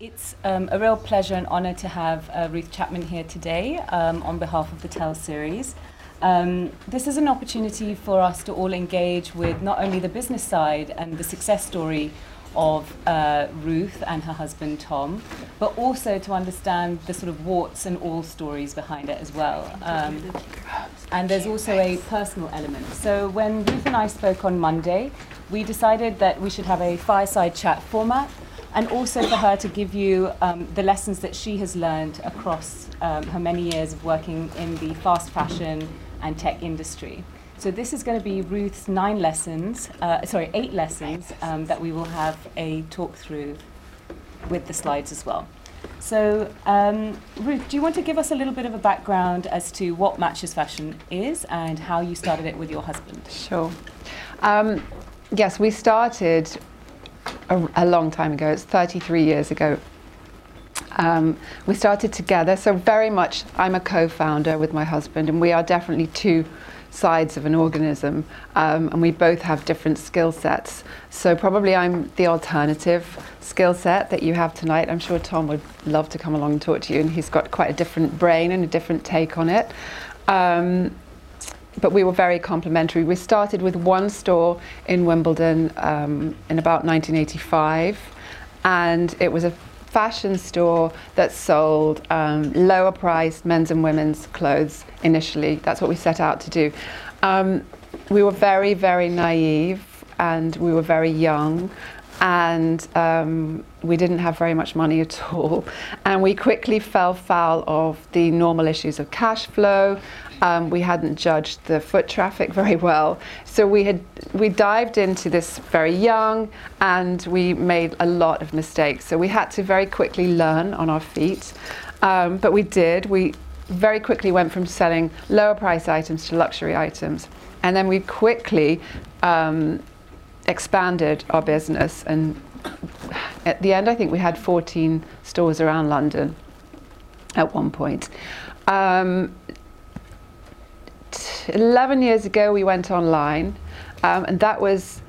It's a real pleasure and honor to have Ruth Chapman here today on behalf of the Tell series. This is an opportunity for us to all engage with not only the business side and the success story of Ruth and her husband Tom, but also to understand the sort of warts and all stories behind it as well. And there's also a personal element. So when Ruth and I spoke on Monday, we decided that we should have a fireside chat format, and also for her to give you the lessons that she has learned across her many years of working in the fast fashion and tech industry. So this is going to be Ruth's eight lessons that we will have a talk through with the slides as well. So Ruth, do you want to give us a little bit of a background as to what Matches Fashion is and how you started it with your husband? Sure. Yes, we started a long time ago. It's 33 years ago. We started together, so very much I'm a co-founder with my husband, and we are definitely two sides of an organism, and we both have different skill sets. So probably I'm the alternative skill set that you have tonight. I'm sure Tom would love to come along and talk to you, and he's got quite a different brain and a different take on it. But we were very complementary. We started with one store in Wimbledon in about 1985, and it was a fashion store that sold lower priced men's and women's clothes initially. That's what we set out to do. We were very, very naive, and we were very young, and we didn't have very much money at all, and we quickly fell foul of the normal issues of cash flow. We hadn't judged the foot traffic very well, so we dived into this very young, and we made a lot of mistakes, so we had to very quickly learn on our feet. But we very quickly went from selling lower price items to luxury items, and then we quickly expanded our business, and at the end I think we had 14 stores around London at one point. 11 years ago we went online, and that was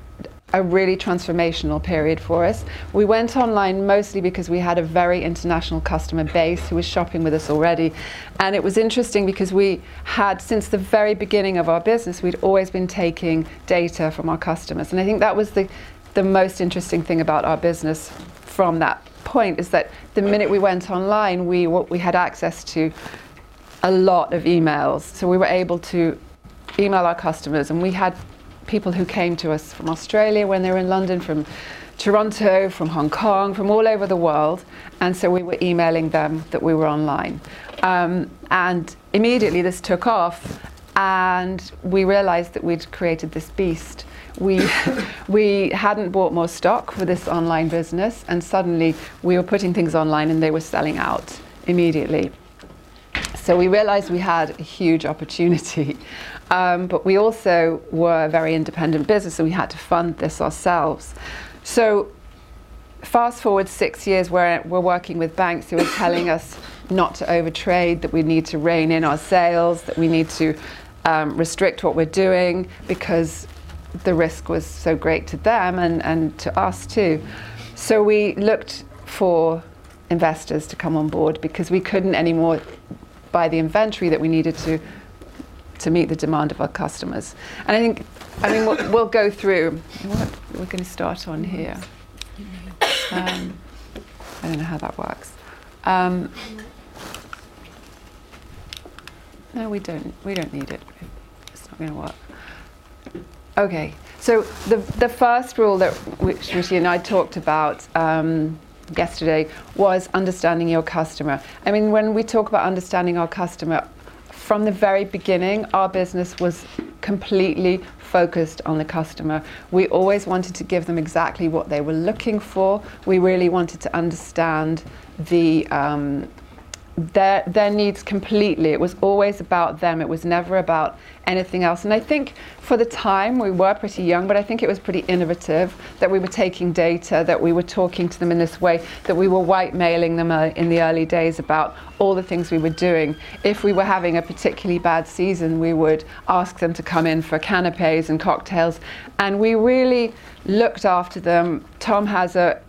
a really transformational period for us. We went online mostly because we had a very international customer base who was shopping with us already, and it was interesting because we had, since the very beginning of our business, we'd always been taking data from our customers, and I think that was the most interesting thing about our business from that point, is that the minute we went online we had access to a lot of emails, so we were able to email our customers, and we had people who came to us from Australia when they were in London, from Toronto, from Hong Kong, from all over the world, and so we were emailing them that we were online. And immediately this took off, and we realized that we'd created this beast. We hadn't bought more stock for this online business, and suddenly we were putting things online and they were selling out immediately. So we realized we had a huge opportunity, but we also were a very independent business, and we had to fund this ourselves. So fast forward 6 years, we're working with banks who are telling us not to overtrade, that we need to rein in our sales, that we need to restrict what we're doing because the risk was so great to them and to us too. So we looked for investors to come on board because we couldn't anymore buy the inventory that we needed to meet the demand of our customers. And I think, I mean, we'll go through what we're going to start on here. I don't know how that works. No, we don't need it. It's not going to work. Okay. So the first rule that Shruti and I talked about yesterday was understanding your customer. I mean, when we talk about understanding our customer, from the very beginning our business was completely focused on the customer. We always wanted to give them exactly what they were looking for. We really wanted to understand their needs completely. It was always about them. It was never about anything else. And I think for the time, we were pretty young, but I think it was pretty innovative that we were taking data, that we were talking to them in this way, that we were white mailing them in the early days about all the things we were doing. If we were having a particularly bad season, we would ask them to come in for canapes and cocktails, and we really looked after them. Tom has a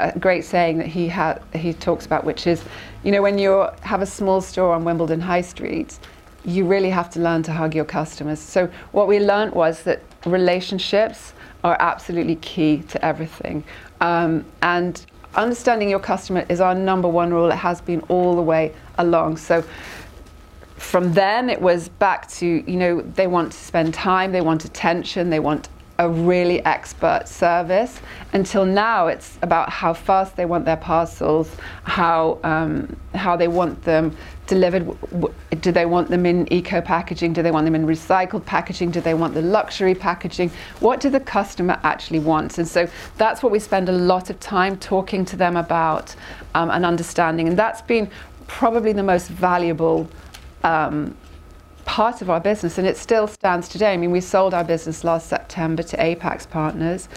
a great saying that he talks about, which is, you know, when you have a small store on Wimbledon High Street, you really have to learn to hug your customers. So what we learned was that relationships are absolutely key to everything. And understanding your customer is our number one rule. It has been all the way along. So from then it was back to, you know, they want to spend time, they want attention, they want a really expert service, until now it's about how fast they want their parcels, how they want them delivered. Do they want them in eco packaging? Do they want them in recycled packaging? Do they want the luxury packaging? What do the customer actually want? And so that's what we spend a lot of time talking to them about and understanding. And that's been probably the most valuable part of our business, and it still stands today. I mean, we sold our business last September to Apex Partners,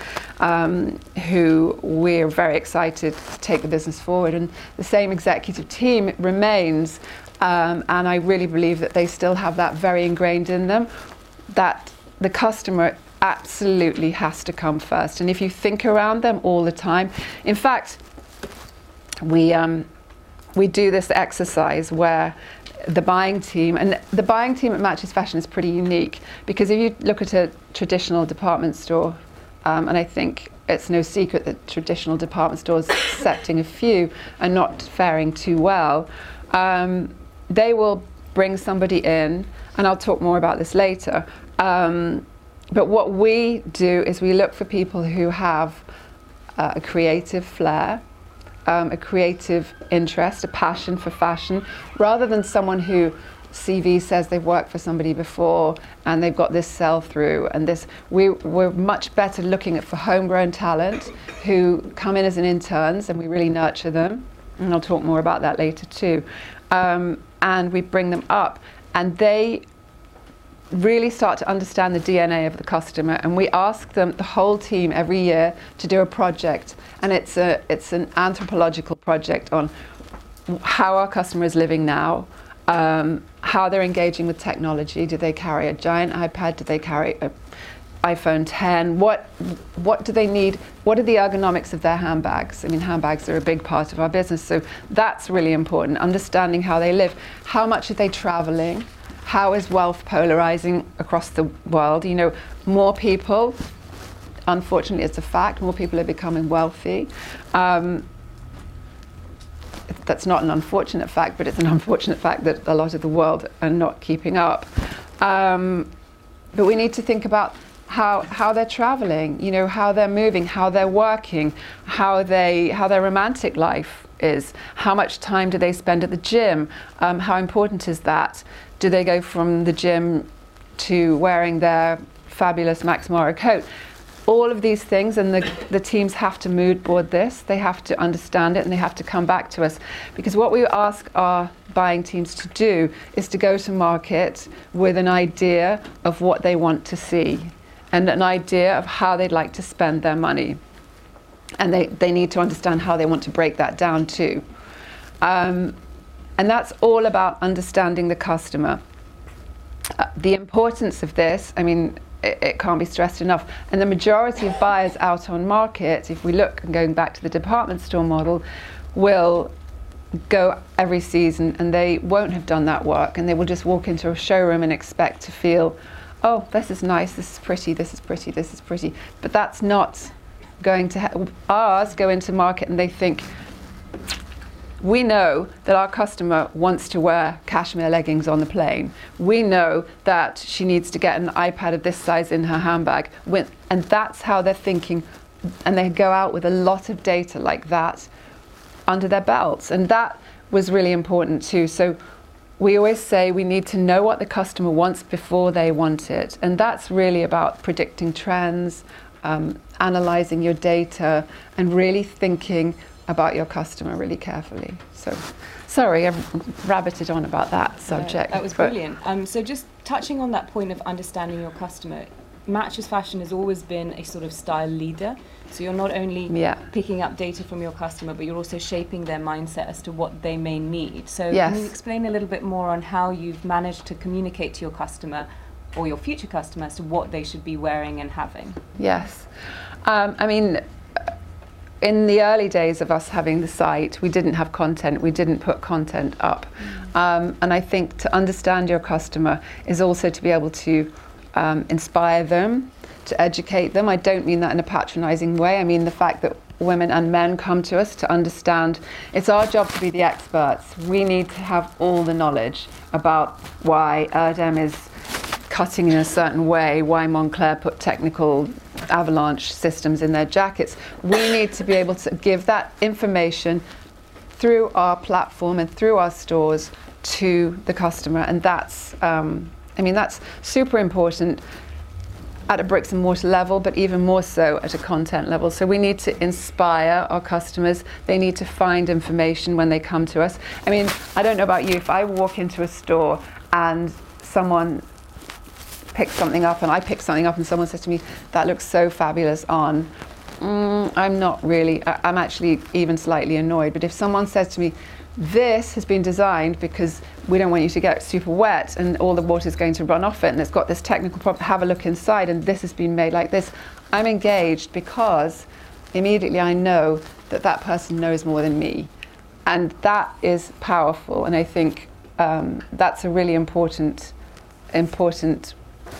who we're very excited to take the business forward, and the same executive team remains, and I really believe that they still have that very ingrained in them, that the customer absolutely has to come first. And if you think around them all the time, in fact, we do this exercise where the buying team, and the buying team at Matches Fashion is pretty unique, because if you look at a traditional department store, and I think it's no secret that traditional department stores, excepting a few, are not faring too well, they will bring somebody in, and I'll talk more about this later, but what we do is we look for people who have a creative flair, a creative interest, a passion for fashion, rather than someone who CV says they've worked for somebody before and they've got this sell through and this. We're much better looking at for homegrown talent who come in as an interns, and we really nurture them, and I'll talk more about that later too. And we bring them up, and they really start to understand the DNA of the customer, and we ask them, the whole team every year, to do a project, and it's an anthropological project on how our customer is living now, how they're engaging with technology. Do they carry a giant iPad? Do they carry an iPhone 10? What do they need? What are the ergonomics of their handbags? I mean, handbags are a big part of our business, so that's really important, understanding how they live. How much are they traveling? How is wealth polarizing across the world? You know, more people, unfortunately it's a fact, more people are becoming wealthy. That's not an unfortunate fact, but it's an unfortunate fact that a lot of the world are not keeping up. But we need to think about how they're traveling, you know, how they're moving, how they're working, how their romantic life is, how much time do they spend at the gym, how important is that? Do they go from the gym to wearing their fabulous Max Mara coat? All of these things, and the teams have to mood board this. They have to understand it, and they have to come back to us. Because what we ask our buying teams to do is to go to market with an idea of what they want to see and an idea of how they'd like to spend their money. And they need to understand how they want to break that down too. And that's all about understanding the customer. The importance of this, I mean, it can't be stressed enough. And the majority of buyers out on market, if we look, and going back to the department store model, will go every season, and they won't have done that work, and they will just walk into a showroom and expect to feel, oh, this is nice, this is pretty, this is pretty, this is pretty. But that's not going to ours go into market, and they think, we know that our customer wants to wear cashmere leggings on the plane. We know that she needs to get an iPad of this size in her handbag. And that's how they're thinking. And they go out with a lot of data like that under their belts. And that was really important too. So we always say we need to know what the customer wants before they want it. And that's really about predicting trends, analyzing your data, and really thinking about your customer really carefully. So, sorry, I've rabbited on about that subject. That was brilliant. So just touching on that point of understanding your customer, Matches Fashion has always been a sort of style leader. So you're not only picking up data from your customer, but you're also shaping their mindset as to what they may need. So can you explain a little bit more on how you've managed to communicate to your customer or your future customer as to what they should be wearing and having? Yes. I mean, in the early days of us having the site, we didn't have content, we didn't put content up. And I think to understand your customer is also to be able to inspire them, to educate them. I don't mean that in a patronizing way. I mean the fact that women and men come to us to understand it's our job to be the experts. We need to have all the knowledge about why Erdem is cutting in a certain way, why Moncler put technical avalanche systems in their jackets. We need to be able to give that information through our platform and through our stores to the customer, and that's I mean, that's super important at a bricks and mortar level, but even more so at a content level. So we need to inspire our customers. They need to find information when they come to us. I mean, I don't know about you, if I walk into a store and someone picks something up and I pick something up and someone says to me, that looks so fabulous on, I'm not really, I'm actually even slightly annoyed. But if someone says to me, this has been designed because we don't want you to get super wet and all the water is going to run off it and it's got this technical problem, have a look inside, and this has been made like this, I'm engaged, because immediately I know that that person knows more than me, and that is powerful. And I think that's a really important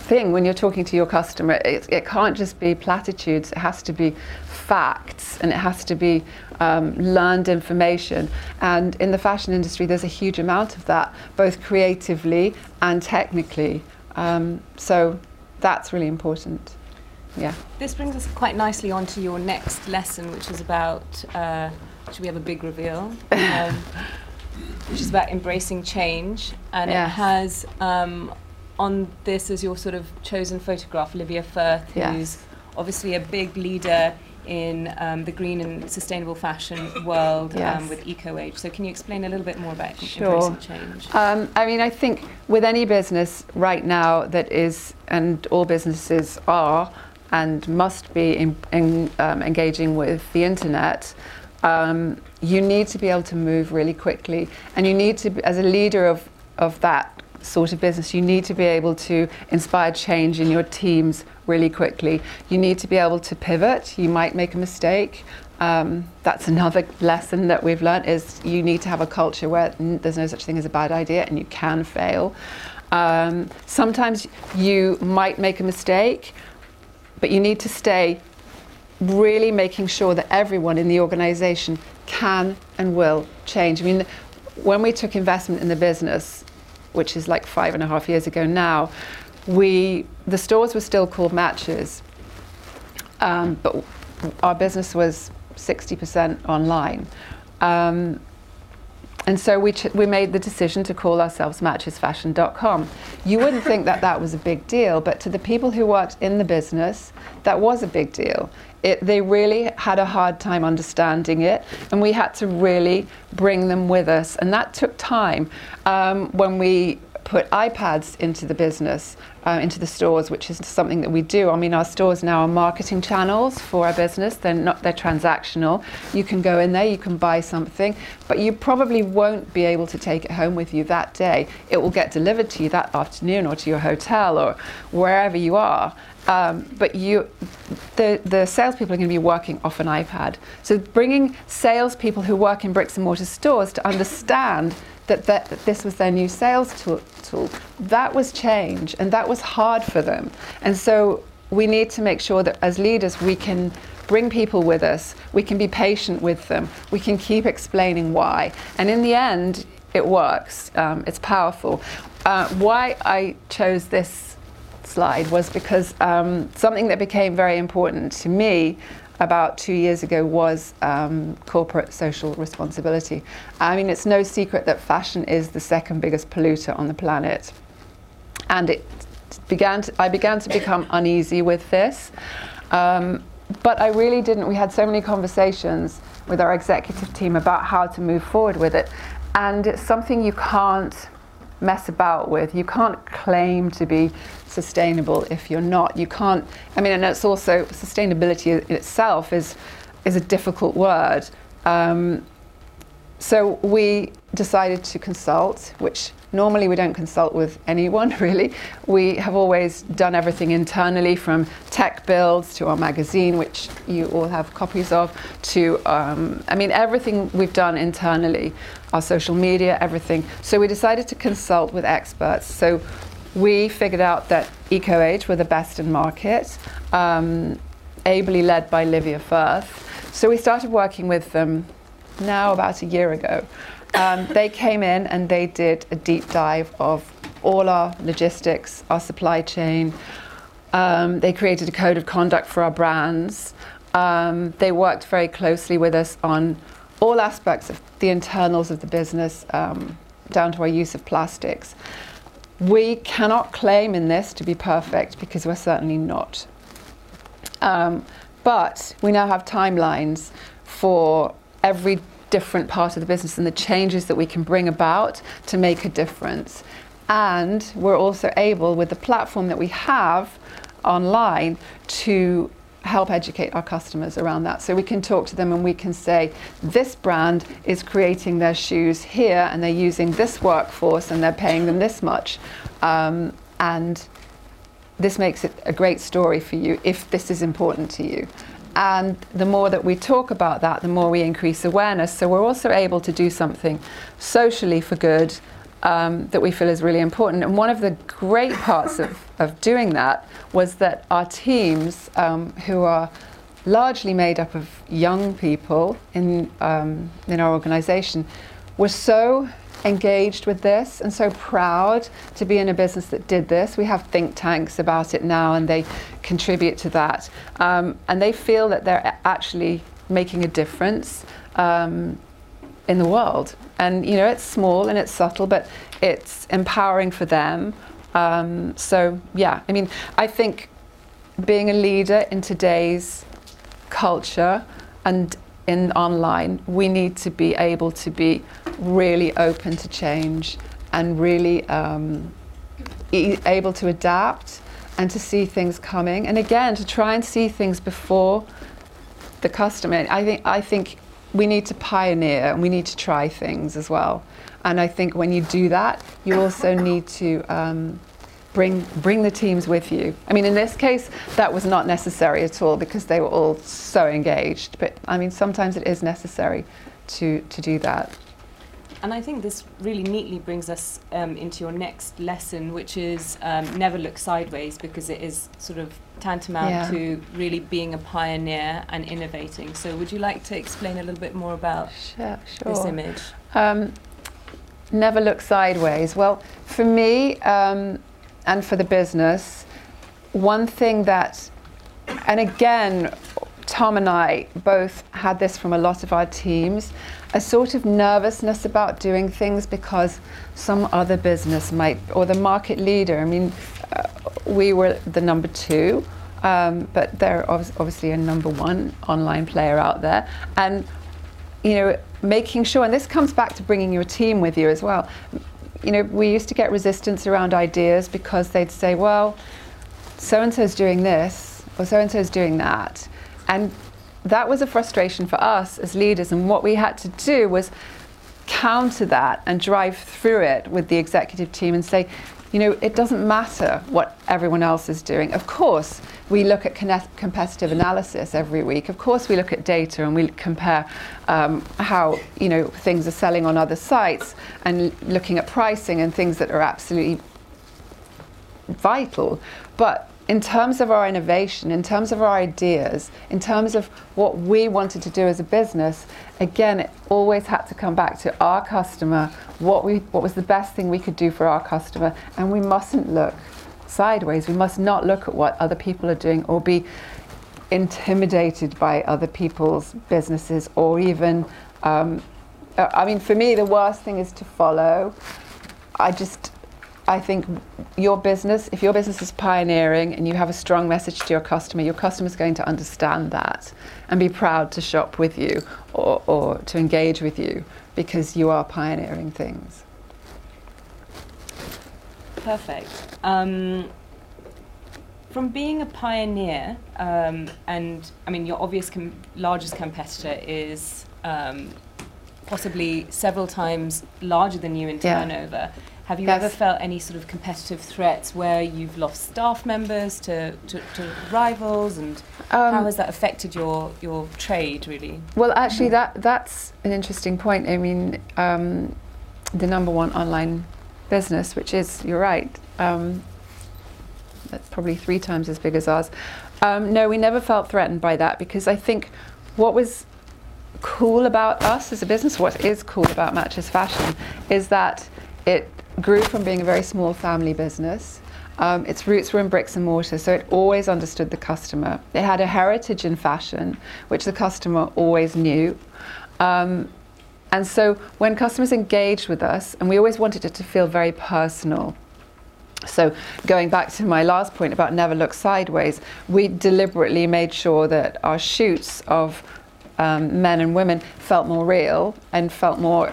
thing when you're talking to your customer. It can't just be platitudes, it has to be facts, and it has to be learned information. And in the fashion industry there's a huge amount of that, both creatively and technically, so that's really important. Yeah. This brings us quite nicely on to your next lesson, which is about, should we have a big reveal, which is about embracing change. And yes, it has on this as your sort of chosen photograph, Livia Firth, yes, who's obviously a big leader in the green and sustainable fashion world, yes, with EcoAge. So can you explain a little bit more about embracing change? I mean, I think with any business right now that is, and all businesses are and must be engaging with the internet, you need to be able to move really quickly, and you need to, as a leader of that sort of business, you need to be able to inspire change in your teams really quickly. You need to be able to pivot. You might make a mistake. That's another lesson that we've learned, is you need to have a culture where there's no such thing as a bad idea and you can fail. Sometimes you might make a mistake, but you need to stay really making sure that everyone in the organization can and will change. I mean, when we took investment in the business, which is like 5.5 years ago now, the stores were still called Matches, but our business was 60% online. And so we made the decision to call ourselves MatchesFashion.com. You wouldn't think that was a big deal, but to the people who worked in the business, that was a big deal. They really had a hard time understanding it, and we had to really bring them with us, and that took time. When we put iPads into the business, into the stores, which is something that we do. I mean, our stores now are marketing channels for our business. They're transactional. You can go in there, you can buy something, but you probably won't be able to take it home with you that day. It will get delivered to you that afternoon, or to your hotel, or wherever you are. But the salespeople are going to be working off an iPad. So bringing salespeople who work in bricks and mortar stores to understand that this was their new sales tool, that was change, and that was hard for them. And so we need to make sure that as leaders we can bring people with us, we can be patient with them, we can keep explaining why. And in the end, it works. It's powerful. Why I chose this slide was because something that became very important to me about 2 years ago was corporate social responsibility. I mean, it's no secret that fashion is the second biggest polluter on the planet, and I began to become uneasy with this, but I really didn't. We had so many conversations with our executive team about how to move forward with it, and it's something you can't mess about with. You can't claim to be sustainable if you're not. You can't, I mean, and it's also, sustainability in itself is a difficult word. So we decided to consult, which normally we don't consult with anyone really. We have always done everything internally, from tech builds to our magazine, which you all have copies of, to I mean, everything we've done internally, our social media, everything. So we decided to consult with experts. So we figured out that EcoAge were the best in market, ably led by Livia Firth. So we started working with them now about a year ago. They came in and they did a deep dive of all our logistics, our supply chain. They created a code of conduct for our brands. They worked very closely with us on all aspects of the internals of the business, down to our use of plastics. We cannot claim in this to be perfect, because we're certainly not. But we now have timelines for every different part of the business and the changes that we can bring about to make a difference. And we're also able, with the platform that we have online, to help educate our customers around that. So we can talk to them and we can say, this brand is creating their shoes here and they're using this workforce and they're paying them this much. And this makes it a great story for you if this is important to you. And the more that we talk about that, the more we increase awareness. So we're also able to do something socially for good that we feel is really important. And one of the great parts of doing that was that our teams, who are largely made up of young people in our organization, were so engaged with this and so proud to be in a business that did this. We have think tanks about it now and they contribute to that. And they feel that they're actually making a difference in the world. And you know, it's small and it's subtle, but it's empowering for them. So yeah, I mean, I think being a leader in today's culture and in online, we need to be able to be really open to change and really able to adapt and to see things coming, and again to try and see things before the customer. I think we need to pioneer and we need to try things as well. And I think when you do that, you also need to bring the teams with you. I mean, in this case, that was not necessary at all because they were all so engaged. But I mean, sometimes it is necessary to do that. And I think this really neatly brings us into your next lesson, which is never look sideways, because it is sort of tantamount to really being a pioneer and innovating. So would you like to explain a little bit more about this image? Never look sideways. Well, for me and for the business, one thing that, and again, Tom and I both had this from a lot of our teams, a sort of nervousness about doing things because some other business might, or the market leader. I mean, we were the number two, but they're obviously a number one online player out there. And, you know, making sure, and this comes back to bringing your team with you as well. You know, we used to get resistance around ideas because they'd say, well, so-and-so's doing this, or so-and-so's doing that. And that was a frustration for us as leaders, and what we had to do was counter that and drive through it with the executive team and say, you know, it doesn't matter what everyone else is doing. Of course, we look at competitive analysis every week. Of course, we look at data and we compare how, you know, things are selling on other sites and looking at pricing and things that are absolutely vital. But in terms of our innovation, in terms of our ideas, in terms of what we wanted to do as a business, again, it always had to come back to our customer, what was the best thing we could do for our customer, and we mustn't look sideways. We must not look at what other people are doing or be intimidated by other people's businesses, or even, I mean, for me, the worst thing is to follow. I think your business, if your business is pioneering and you have a strong message to your customer's going to understand that and be proud to shop with you, or to engage with you, because you are pioneering things. Perfect. From being a pioneer, and I mean, your obvious largest competitor is possibly several times larger than you in turnover. Yeah. Have you ever felt any sort of competitive threats where you've lost staff members to rivals, and how has that affected your trade, really? Well, actually, that's an interesting point. I mean, the number one online business, which is, you're right, that's probably 3 times as big as ours. No, we never felt threatened by that, because I think what was cool about us as a business, what is cool about Matches Fashion, is that it grew from being a very small family business. Its roots were in bricks and mortar, so it always understood the customer. They had a heritage in fashion, which the customer always knew. And so when customers engaged with us, and we always wanted it to feel very personal. So going back to my last point about never look sideways, we deliberately made sure that our shoots of men and women felt more real and felt more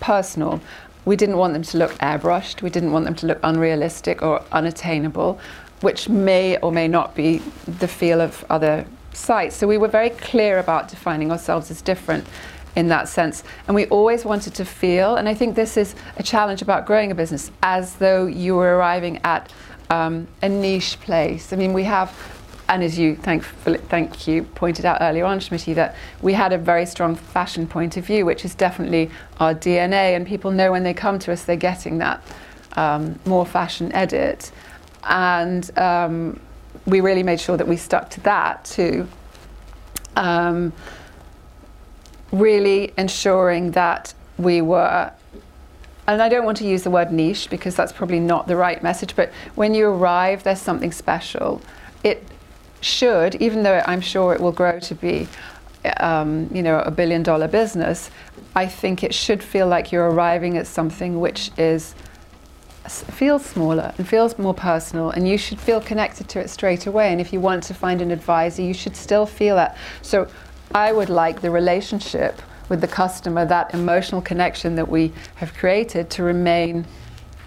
personal. We didn't want them to look airbrushed, we didn't want them to look unrealistic or unattainable, which may or may not be the feel of other sites. So we were very clear about defining ourselves as different in that sense. And we always wanted to feel, and I think this is a challenge about growing a business, as though you were arriving at a niche place. I mean, we have, and as you thank you pointed out earlier on, Shruti, that we had a very strong fashion point of view, which is definitely our DNA, and people know when they come to us they're getting that more fashion edit. And we really made sure that we stuck to that too, really ensuring that we were, and I don't want to use the word niche because that's probably not the right message, but when you arrive there's something special. It should, even though I'm sure it will grow to be a $1 billion business, I think it should feel like you're arriving at something which is feels smaller and feels more personal, and you should feel connected to it straight away. And if you want to find an advisor, you should still feel that. So I would like the relationship with the customer, that emotional connection that we have created, to remain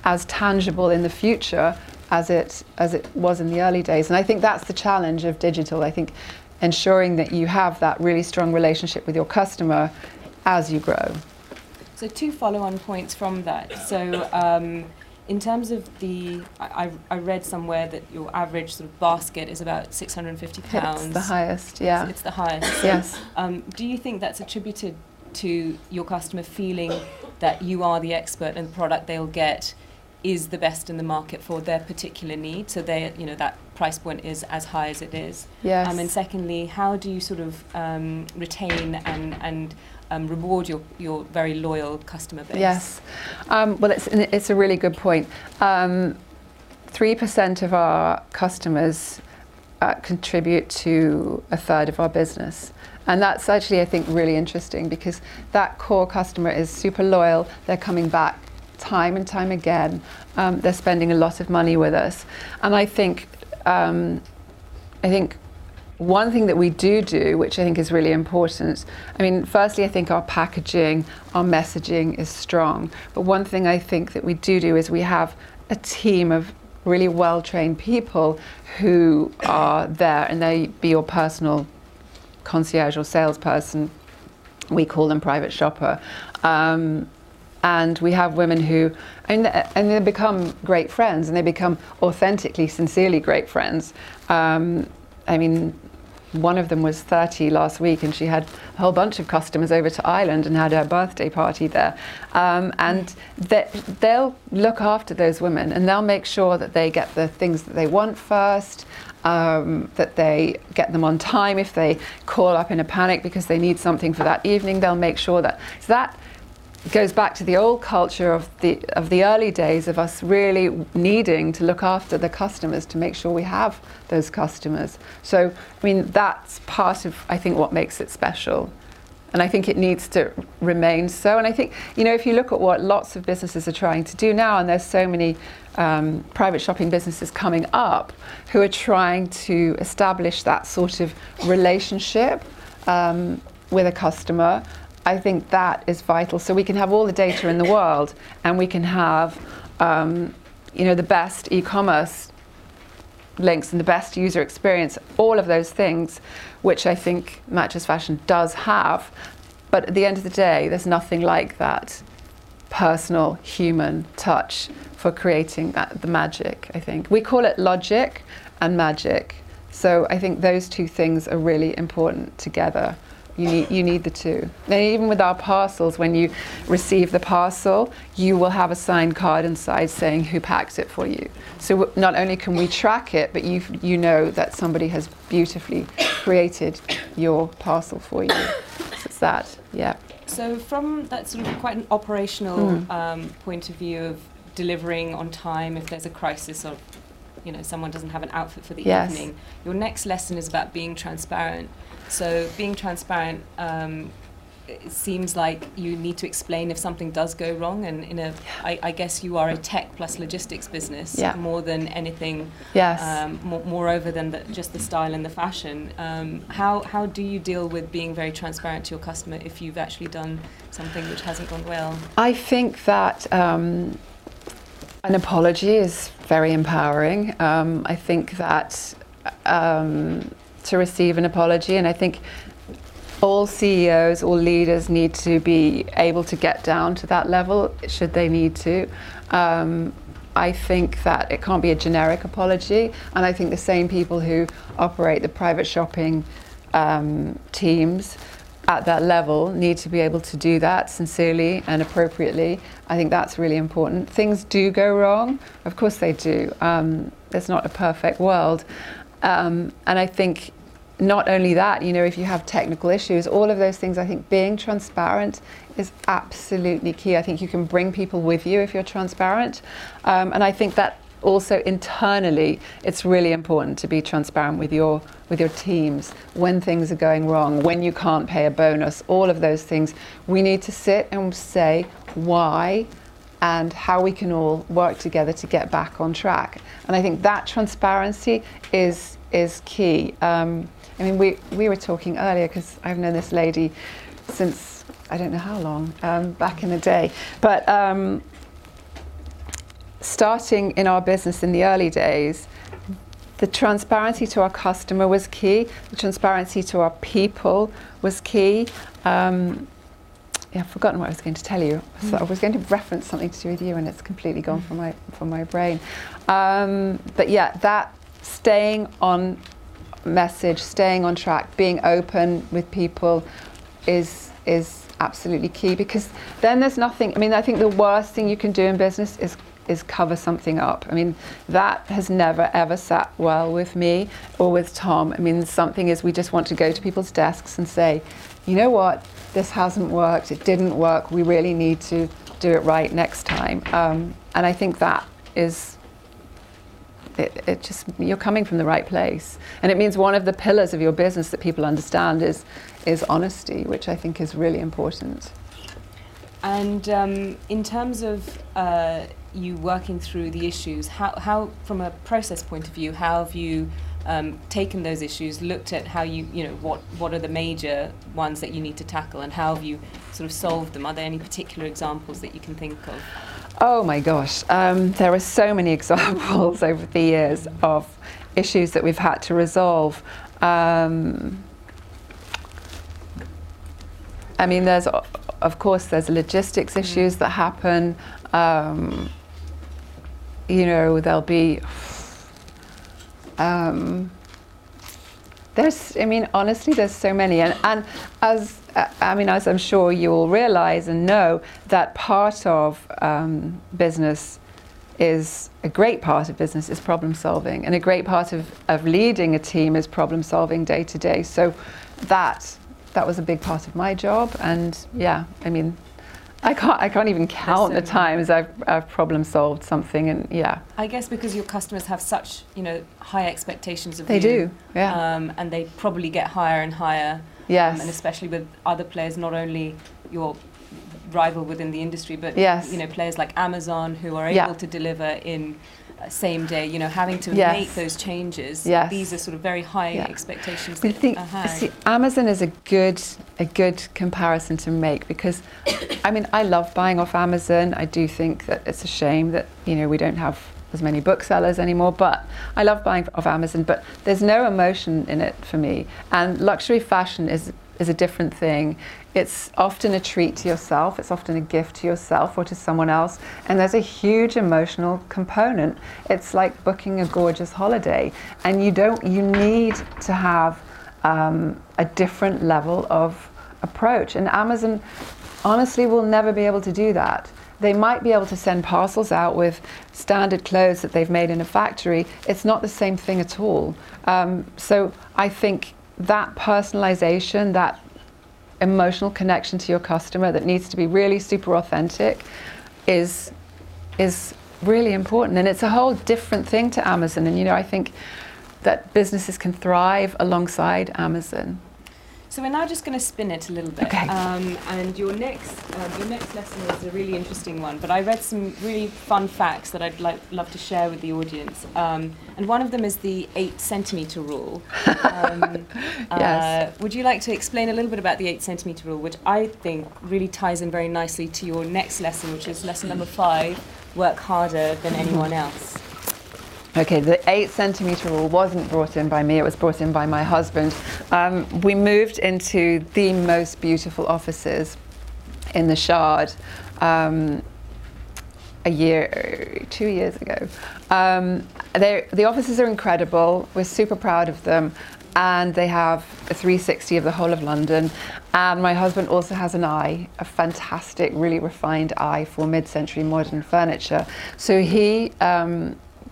as tangible in the future as it was in the early days. And I think that's the challenge of digital. I think ensuring that you have that really strong relationship with your customer as you grow. So 2 follow-on points from that. So in terms of the, I read somewhere that your average sort of basket is about £650. It's the highest, yeah. It's the highest. Yes. Do you think that's attributed to your customer feeling that you are the expert and the product they'll get is the best in the market for their particular need, so they, you know, that price point is as high as it is? Yes. And secondly, how do you sort of retain and reward your very loyal customer base? Yes. Well, it's a really good point. 3% of our customers contribute to a third of our business. And that's actually, I think, really interesting, because that core customer is super loyal. They're coming back time and time again. They're spending a lot of money with us. And I think one thing that we do, which I think is really important, I mean, firstly, I think our packaging, our messaging is strong. But one thing I think that we do is we have a team of really well-trained people who are there, and they be your personal concierge or salesperson. We call them private shopper. And we have women who, and they become great friends, and they become authentically, sincerely great friends. I mean, one of them was 30 last week, and she had a whole bunch of customers over to Ireland and had her birthday party there. And they'll look after those women, and they'll make sure that they get the things that they want first, that they get them on time. If they call up in a panic because they need something for that evening, they'll make sure that. So that goes back to the old culture of the early days of us really needing to look after the customers to make sure we have those customers. So, I mean, that's part of, I think, what makes it special. And I think it needs to remain so. And I think, you know, if you look at what lots of businesses are trying to do now, and there's so many private shopping businesses coming up who are trying to establish that sort of relationship with a customer, I think that is vital. So we can have all the data in the world, and we can have the best e-commerce links and the best user experience, all of those things, which I think Matches Fashion does have, But at the end of the day, there's nothing like that personal human touch for creating that, the magic, I think. We call it logic and magic. So I think those two things are really important together. You need the two. And even with our parcels, when you receive the parcel, you will have a signed card inside saying who packs it for you. So not only can we track it, but you know that somebody has beautifully created your parcel for you. So it's that, yeah. So from that sort of quite an operational point of view of delivering on time, if there's a crisis or someone doesn't have an outfit for the evening, your next lesson is about being transparent. So being transparent, it seems like you need to explain if something does go wrong, and I guess you are a tech plus logistics business more than anything. Yes. Moreover than just the style and the fashion. How do you deal with being very transparent to your customer if you've actually done something which hasn't gone well? I think that an apology is very empowering. I think that. To receive an apology, and I think all CEOs, all leaders need to be able to get down to that level should they need to. I think that it can't be a generic apology, and I think the same people who operate the private shopping teams at that level need to be able to do that sincerely and appropriately. I think that's really important. Things do go wrong, of course they do. There's not a perfect world. And I think not only that, if you have technical issues, all of those things, I think being transparent is absolutely key. I think you can bring people with you if you're transparent. And I think that also internally, it's really important to be transparent with your teams, when things are going wrong, when you can't pay a bonus, all of those things. We need to sit and say why and how we can all work together to get back on track. And I think that transparency is key. I mean, we were talking earlier, because I've known this lady since I don't know how long, back in the day. But starting in our business in the early days, the transparency to our customer was key. The transparency to our people was key. I've forgotten what I was going to tell you. So I was going to reference something to do with you, and it's completely gone from my brain. But yeah, that staying on message, staying on track, being open with people is absolutely key, because then there's nothing. I mean, I think the worst thing you can do in business is cover something up. I mean, that has never ever sat well with me or with Tom. I mean, something is we just want to go to people's desks and say, you know what, this hasn't worked, it didn't work, we really need to do it right next time. And I think that is, it just, you're coming from the right place. And it means one of the pillars of your business that people understand is honesty, which I think is really important. And in terms of you working through the issues, how from a process point of view, how have you taken those issues, looked at how what are the major ones that you need to tackle, and how have you sort of solved them? Are there any particular examples that you can think of? Oh my gosh, there are so many examples over the years of issues that we've had to resolve. I mean, of course there's logistics issues that happen. There'll be there's so many, and as I'm sure you all realize and know, that part of business is, a great part of business is problem solving, and a great part of leading a team is problem solving day to day. So that was a big part of my job, and I can't even count the times I've problem solved something, and I guess because your customers have such high expectations of you. They do, yeah. And they probably get higher and higher. Yes. And especially with other players, not only your rival within the industry, but players like Amazon who are able to deliver in same day, having to make those changes. Yes. These are sort of very high expectations that are high. See, Amazon is a good comparison to make, because I mean, I love buying off Amazon. I do think that it's a shame that we don't have as many booksellers anymore, but I love buying off Amazon, but there's no emotion in it for me. And luxury fashion is is a different thing. It's often a treat to yourself, it's often a gift to yourself or to someone else, and there's a huge emotional component. It's like booking a gorgeous holiday, and you need to have a different level of approach, and Amazon honestly will never be able to do that. They might be able to send parcels out with standard clothes that they've made in a factory. It's not the same thing at all. So I think that personalization, that emotional connection to your customer that needs to be really super authentic is really important. And it's a whole different thing to Amazon. And I think that businesses can thrive alongside Amazon. So we're now just going to spin it a little bit, okay. And your next lesson is a really interesting one. But I read some really fun facts that I'd love to share with the audience, and one of them is the 8 centimeter rule. Yes. Would you like to explain a little bit about the 8 centimeter rule, which I think really ties in very nicely to your next lesson, which is lesson number 5: work harder than anyone else. Okay, the 8 centimeter rule wasn't brought in by me, it was brought in by my husband. We moved into the most beautiful offices in the Shard a year, 2 years ago. The offices are incredible, we're super proud of them, and they have a 360 of the whole of London. And my husband also has an eye, a fantastic, really refined eye for mid-century modern furniture. So he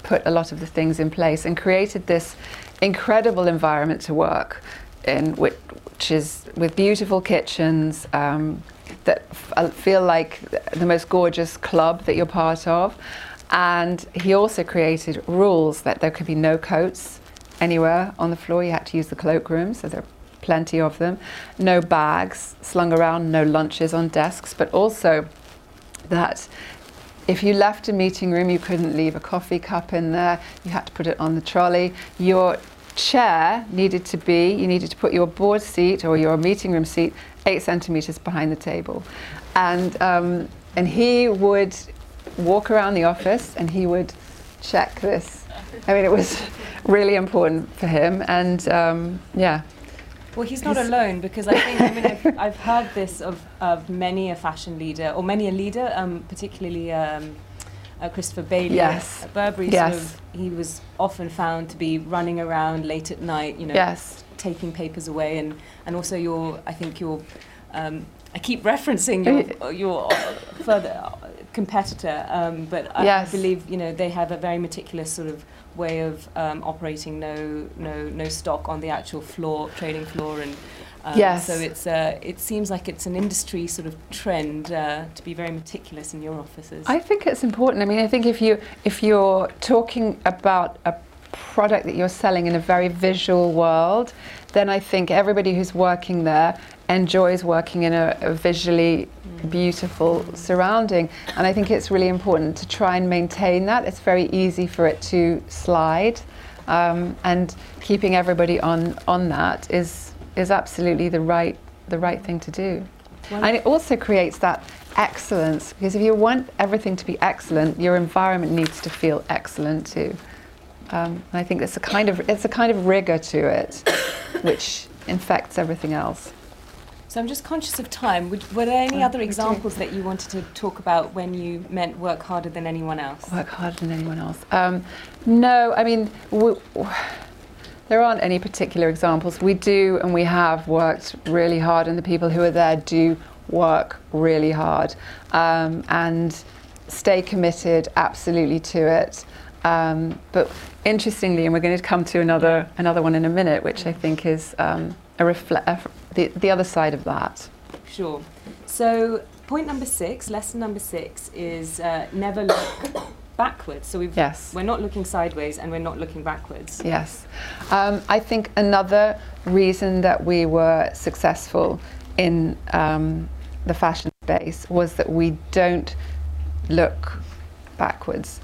put a lot of the things in place and created this incredible environment to work in, which is with beautiful kitchens that feel like the most gorgeous club that you're part of. And he also created rules that there could be no coats anywhere on the floor. You had to use the cloakroom, so there are plenty of them. No bags slung around, no lunches on desks, but also that if you left a meeting room, you couldn't leave a coffee cup in there. You had to put it on the trolley. Your chair you needed to put your board seat or your meeting room seat 8 centimeters behind the table. And he would walk around the office and he would check this. I mean, it was really important for him. And yeah. Well, he's not alone, because I think, I've heard this of many a fashion leader, or many a leader, particularly Christopher Bailey, yes, at Burberry. Yes. He was often found to be running around late at night, yes, taking papers away, and also I keep referencing your further competitor, but yes. I believe they have a very meticulous sort of way of operating, no stock on the actual floor, trading floor, and yes. So it's it seems like it's an industry sort of trend to be very meticulous in your offices. I think it's important. I mean, I think if you're talking about a product that you're selling in a very visual world, then I think everybody who's working there enjoys working in a visually beautiful surrounding, and I think it's really important to try and maintain that. It's very easy for it to slide, and keeping everybody on that is absolutely the right thing to do. Wonderful. And it also creates that excellence, because if you want everything to be excellent, your environment needs to feel excellent too. And I think it's a kind of rigor to it, which infects everything else. So I'm just conscious of time. Were there any other examples that you wanted to talk about when you meant work harder than anyone else? Work harder than anyone else. No, I mean, there aren't any particular examples. We do, and we have worked really hard, and the people who are there do work really hard, and stay committed absolutely to it. But interestingly, and we're going to come to another one in a minute, which I think is the other side of that. Sure. So point number 6, lesson number 6, is never look backwards. So yes, we're not looking sideways and we're not looking backwards. Yes. I think another reason that we were successful in the fashion space was that we don't look backwards.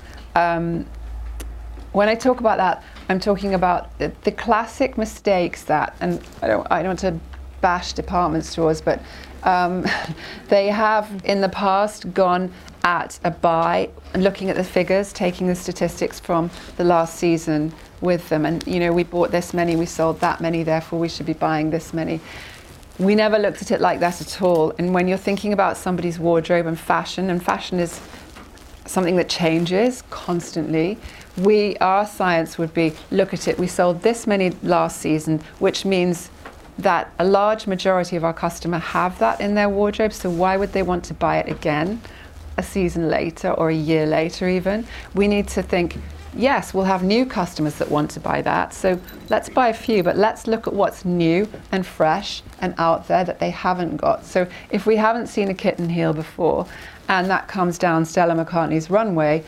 When I talk about that, I'm talking about the classic mistakes that, and I don't want to bash department stores, but they have in the past gone at a buy and looking at the figures, taking the statistics from the last season with them, and we bought this many, we sold that many, therefore we should be buying this many. We never looked at it like that at all. And when you're thinking about somebody's wardrobe and fashion is something that changes constantly, our science would be, look at it, we sold this many last season, which means that a large majority of our customer have that in their wardrobe, so why would they want to buy it again a season later or a year later even? We need to think, yes, we'll have new customers that want to buy that, so let's buy a few, but let's look at what's new and fresh and out there that they haven't got. So if we haven't seen a kitten heel before, and that comes down Stella McCartney's runway,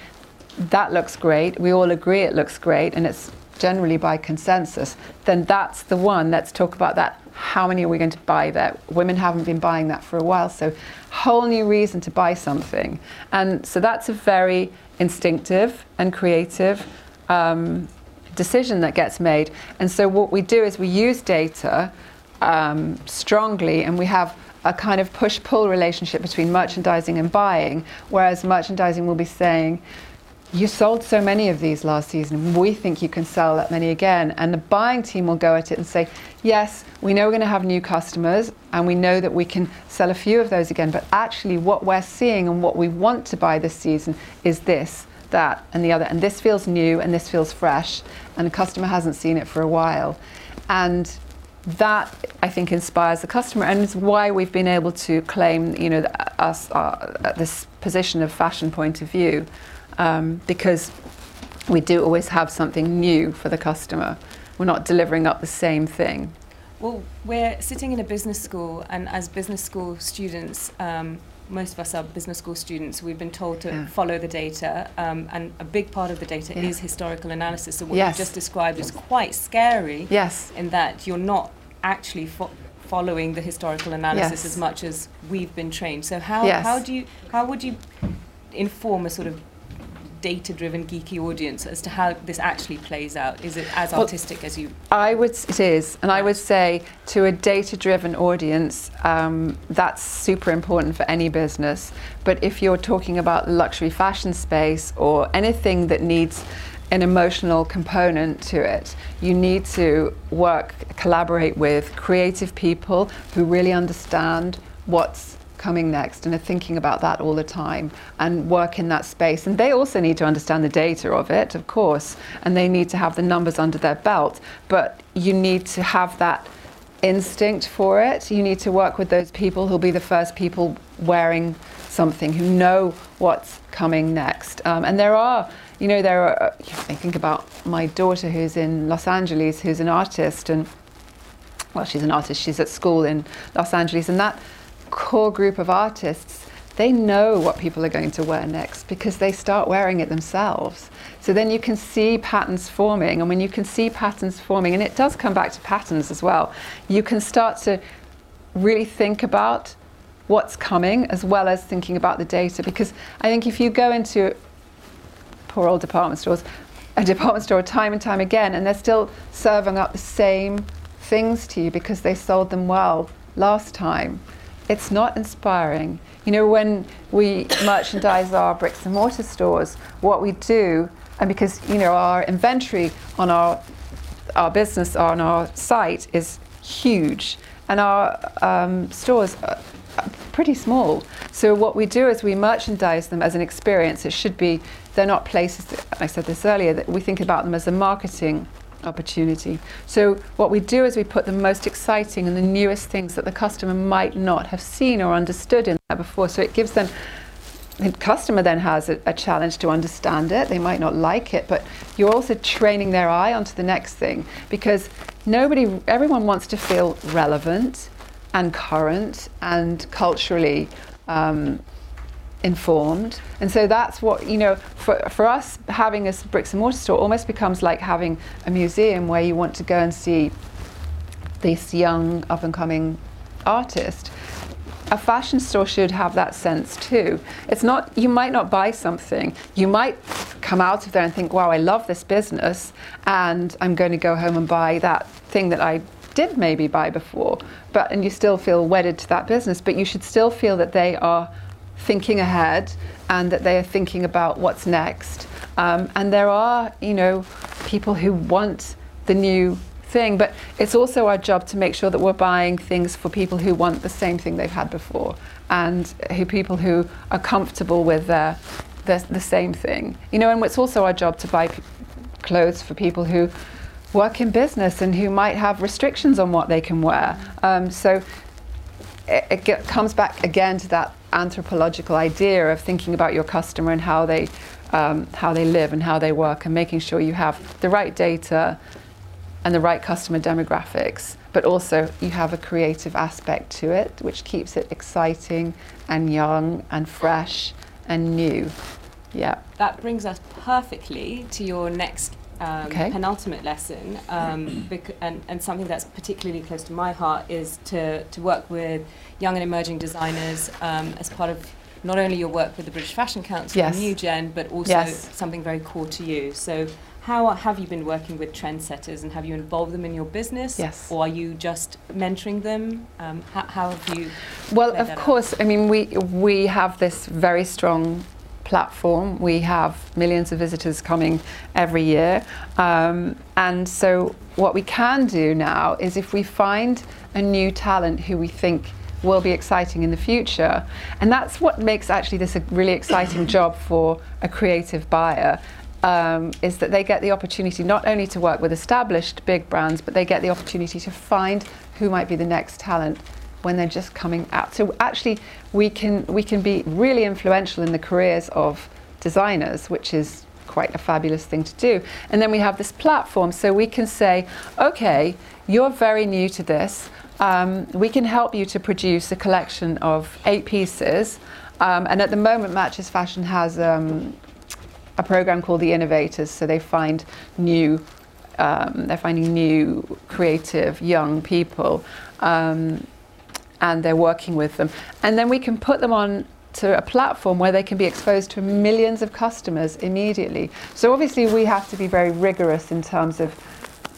that looks great, we all agree it looks great, and it's generally by consensus, then that's the one. Let's talk about that. How many are we going to buy that? Women haven't been buying that for a while, so whole new reason to buy something. And so that's a very instinctive and creative decision that gets made. And so what we do is we use data strongly, and we have a kind of push-pull relationship between merchandising and buying, whereas merchandising will be saying, you sold so many of these last season, we think you can sell that many again. And the buying team will go at it and say, yes, we know we're going to have new customers and we know that we can sell a few of those again, but actually what we're seeing and what we want to buy this season is this, that and the other, and this feels new and this feels fresh and the customer hasn't seen it for a while. And that, I think, inspires the customer, and it's why we've been able to claim, you know, us at this position of fashion point of view. Because we do always have something new for the customer. We're not delivering up the same thing. Well, we're sitting in a business school, and as business school students, most of us are business school students, we've been told to follow the data, and a big part of the data is historical analysis. So what you just described is quite scary in that you're not actually following the historical analysis as much as we've been trained. So how would you inform a sort of data-driven geeky audience as to how this actually plays out? Is it as artistic as you? It is, and I would say to a data-driven audience, that's super important for any business. But if you're talking about luxury fashion space or anything that needs an emotional component to it, you need to collaborate with creative people who really understand what's coming next and are thinking about that all the time and work in that space. And they also need to understand the data of it, of course, and they need to have the numbers under their belt, but you need to have that instinct for it. You need to work with those people who'll be the first people wearing something, who know what's coming next. And there are, I think about my daughter who's in Los Angeles, who's an artist, and she's at school in Los Angeles, and that core group of artists, they know what people are going to wear next because they start wearing it themselves. So then you can see patterns forming, and when you can see patterns forming, and it does come back to patterns as well, you can start to really think about what's coming as well as thinking about the data. Because I think if you go into poor old department stores, a department store time and time again, and they're still serving up the same things to you because they sold them well last time, it's not inspiring. You know, when we merchandise our bricks and mortar stores, what we do, and because, you know, our inventory on our business, on our site is huge, and our stores are pretty small. So what we do is we merchandise them as an experience. It should be, they're not places, I said this earlier, that we think about them as a marketing opportunity. So what we do is we put the most exciting and the newest things that the customer might not have seen or understood in there before. So it gives them, the customer then has a challenge to understand it. They might not like it, but you're also training their eye onto the next thing, because everyone wants to feel relevant and current and culturally informed. And so that's what, you know, for us, having this bricks and mortar store almost becomes like having a museum where you want to go and see this young up-and-coming artist. A fashion store should have that sense too. It's not, you might not buy something, you might come out of there and think, wow, I love this business and I'm going to go home and buy that thing that I did maybe buy before, and you still feel wedded to that business, but you should still feel that they are thinking ahead and that they are thinking about what's next, and there are, you know, people who want the new thing, but it's also our job to make sure that we're buying things for people who want the same thing they've had before, and who people who are comfortable with the same thing, you know. And it's also our job to buy clothes for people who work in business and who might have restrictions on what they can wear. So it comes back again to that anthropological idea of thinking about your customer and how they live and how they work, and making sure you have the right data and the right customer demographics, but also you have a creative aspect to it, which keeps it exciting and young and fresh and new. Yeah. That brings us perfectly to your next penultimate lesson, and something that's particularly close to my heart is to work with young and emerging designers as part of not only your work with the British Fashion Council, yes, New Gen, but also something very core to you. So how have you been working with trendsetters, and have you involved them in your business? Yes. Or are you just mentoring them? How have you... Well, of course, I mean, we have this very strong platform. We have millions of visitors coming every year. And so what we can do now is, if we find a new talent who we think will be exciting in the future, and that's what makes actually this a really exciting job for a creative buyer, is that they get the opportunity not only to work with established big brands, but they get the opportunity to find who might be the next talent when they're just coming out. So actually we can be really influential in the careers of designers, which is quite a fabulous thing to do. And then we have this platform, so we can say, okay, you're very new to this. We can help you to produce a collection of 8 pieces, and at the moment Matches Fashion has a program called The Innovators, so they find they're finding new creative young people, and they're working with them, and then we can put them on to a platform where they can be exposed to millions of customers immediately. So obviously we have to be very rigorous in terms of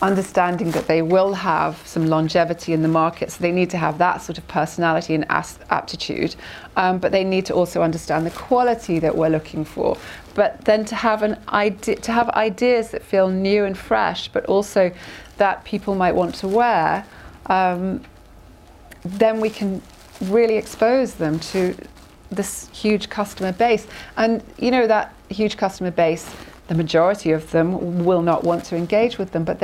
understanding that they will have some longevity in the market, so they need to have that sort of personality and aptitude, but they need to also understand the quality that we're looking for. But then to have an idea, to have ideas that feel new and fresh, but also that people might want to wear, then we can really expose them to this huge customer base. And you know, that huge customer base, the majority of them will not want to engage with them, but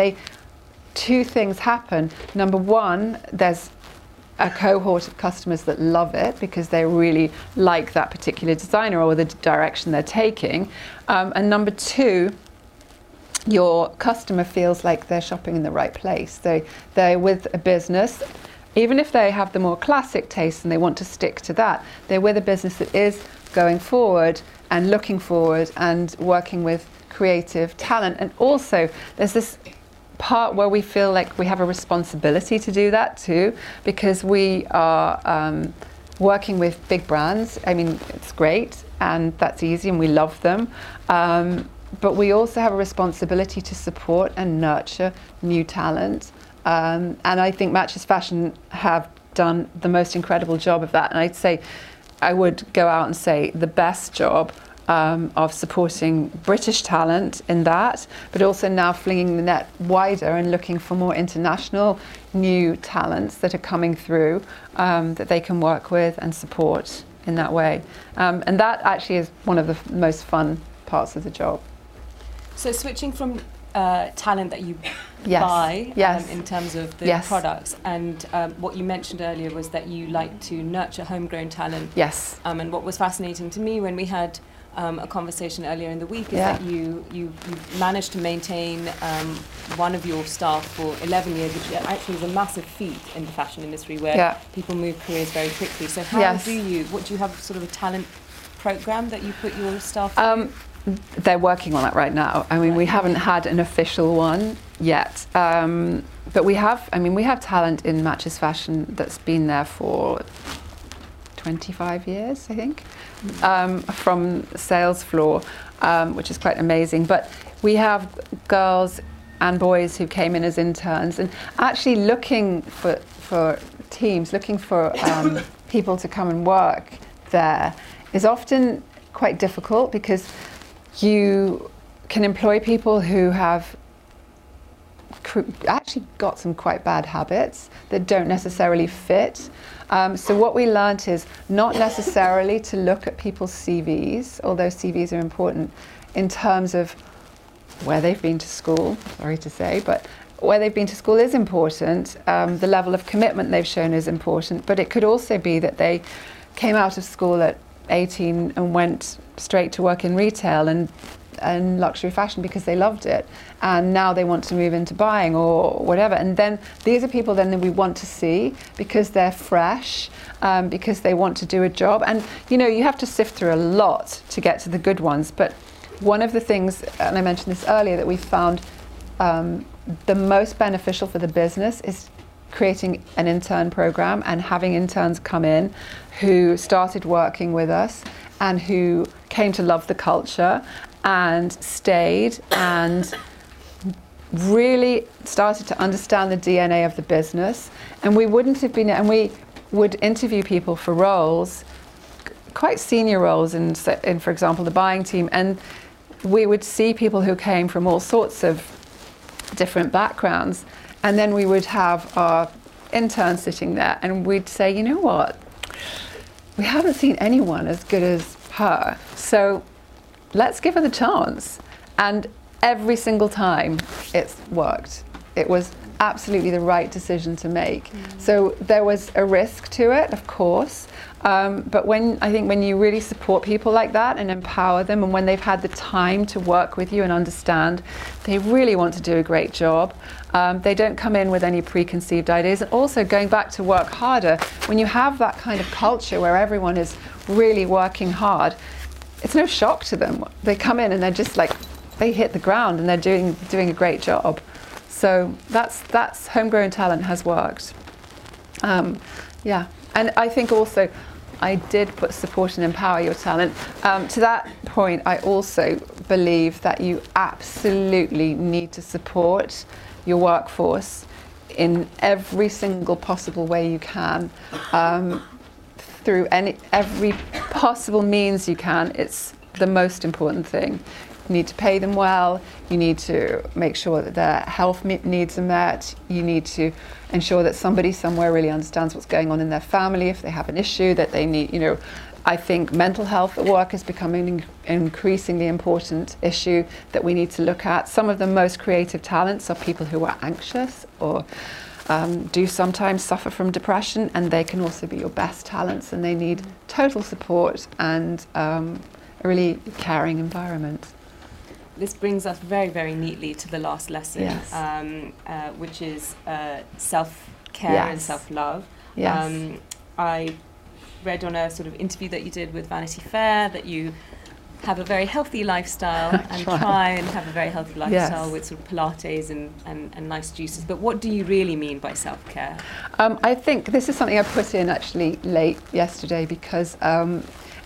two things happen. Number one, there's a cohort of customers that love it because they really like that particular designer or the direction they're taking. And number two, your customer feels like they're shopping in the right place. They're with a business, even if they have the more classic taste and they want to stick to that, they're with a business that is going forward and looking forward and working with creative talent. And also there's this part where we feel like we have a responsibility to do that too, because we are working with big brands. I mean, it's great and that's easy and we love them, but we also have a responsibility to support and nurture new talent, and I think Matches Fashion have done the most incredible job of that. And I'd say, I would go out and say, the best job of supporting British talent in that, but also now flinging the net wider and looking for more international new talents that are coming through, that they can work with and support in that way. And that actually is one of the most fun parts of the job. So switching from talent that you buy in terms of the products, and what you mentioned earlier was that you like to nurture homegrown talent. Yes. And what was fascinating to me when we had a conversation earlier in the week is that you managed to maintain one of your staff for 11 years, which actually is a massive feat in the fashion industry, where people move careers very quickly. So how do you have sort of a talent program that you put your staff through? They're working on that right now. I mean, we haven't had an official one yet, but we have talent in Matches Fashion that's been there for 25 years, I think, from sales floor, which is quite amazing. But we have girls and boys who came in as interns, and actually looking for teams, looking for people to come and work there is often quite difficult, because you can employ people who have actually got some quite bad habits that don't necessarily fit. So what we learned is not necessarily to look at people's CVs, although CVs are important in terms of where they've been to school, sorry to say, but where they've been to school is important. The level of commitment they've shown is important, but it could also be that they came out of school at 18 and went straight to work in retail and luxury fashion because they loved it, and now they want to move into buying or whatever. And then these are people then that we want to see because they're fresh, because they want to do a job. And you know, you have to sift through a lot to get to the good ones, but one of the things, and I mentioned this earlier, that we found the most beneficial for the business is creating an intern program and having interns come in who started working with us and who came to love the culture and stayed and really started to understand the DNA of the business. And we wouldn't have been, and we would interview people for roles, quite senior roles in for example, the buying team, and we would see people who came from all sorts of different backgrounds. And then we would have our interns sitting there and we'd say, you know what, we haven't seen anyone as good as her, so let's give her the chance. And every single time it's worked. It was absolutely the right decision to make. Mm. So there was a risk to it, of course, but I think when you really support people like that and empower them, and when they've had the time to work with you and understand they really want to do a great job, they don't come in with any preconceived ideas. And also going back to work harder, when you have that kind of culture where everyone is really working hard, it's no shock to them. They come in and they're just like, they hit the ground and they're doing a great job. So that's homegrown talent has worked. Yeah, and I think also I did put support and empower your talent. To that point, I also believe that you absolutely need to support your workforce in every single possible way you can, through every possible means you can. It's the most important thing. You need to pay them well, you need to make sure that their health needs are met, you need to ensure that somebody somewhere really understands what's going on in their family if they have an issue that they need, you know. I think mental health at work is becoming an increasingly important issue that we need to look at. Some of the most creative talents are people who are anxious or do sometimes suffer from depression, and they can also be your best talents, and they need total support and a really caring environment. This brings us very, very neatly to the last lesson, yes. Which is self-care, yes. And self-love. Yes. I read on a sort of interview that you did with Vanity Fair that you have a very healthy lifestyle and try and have a very healthy lifestyle, yes. With sort of Pilates and nice juices. But what do you really mean by self-care? I think this is something I put in actually late yesterday because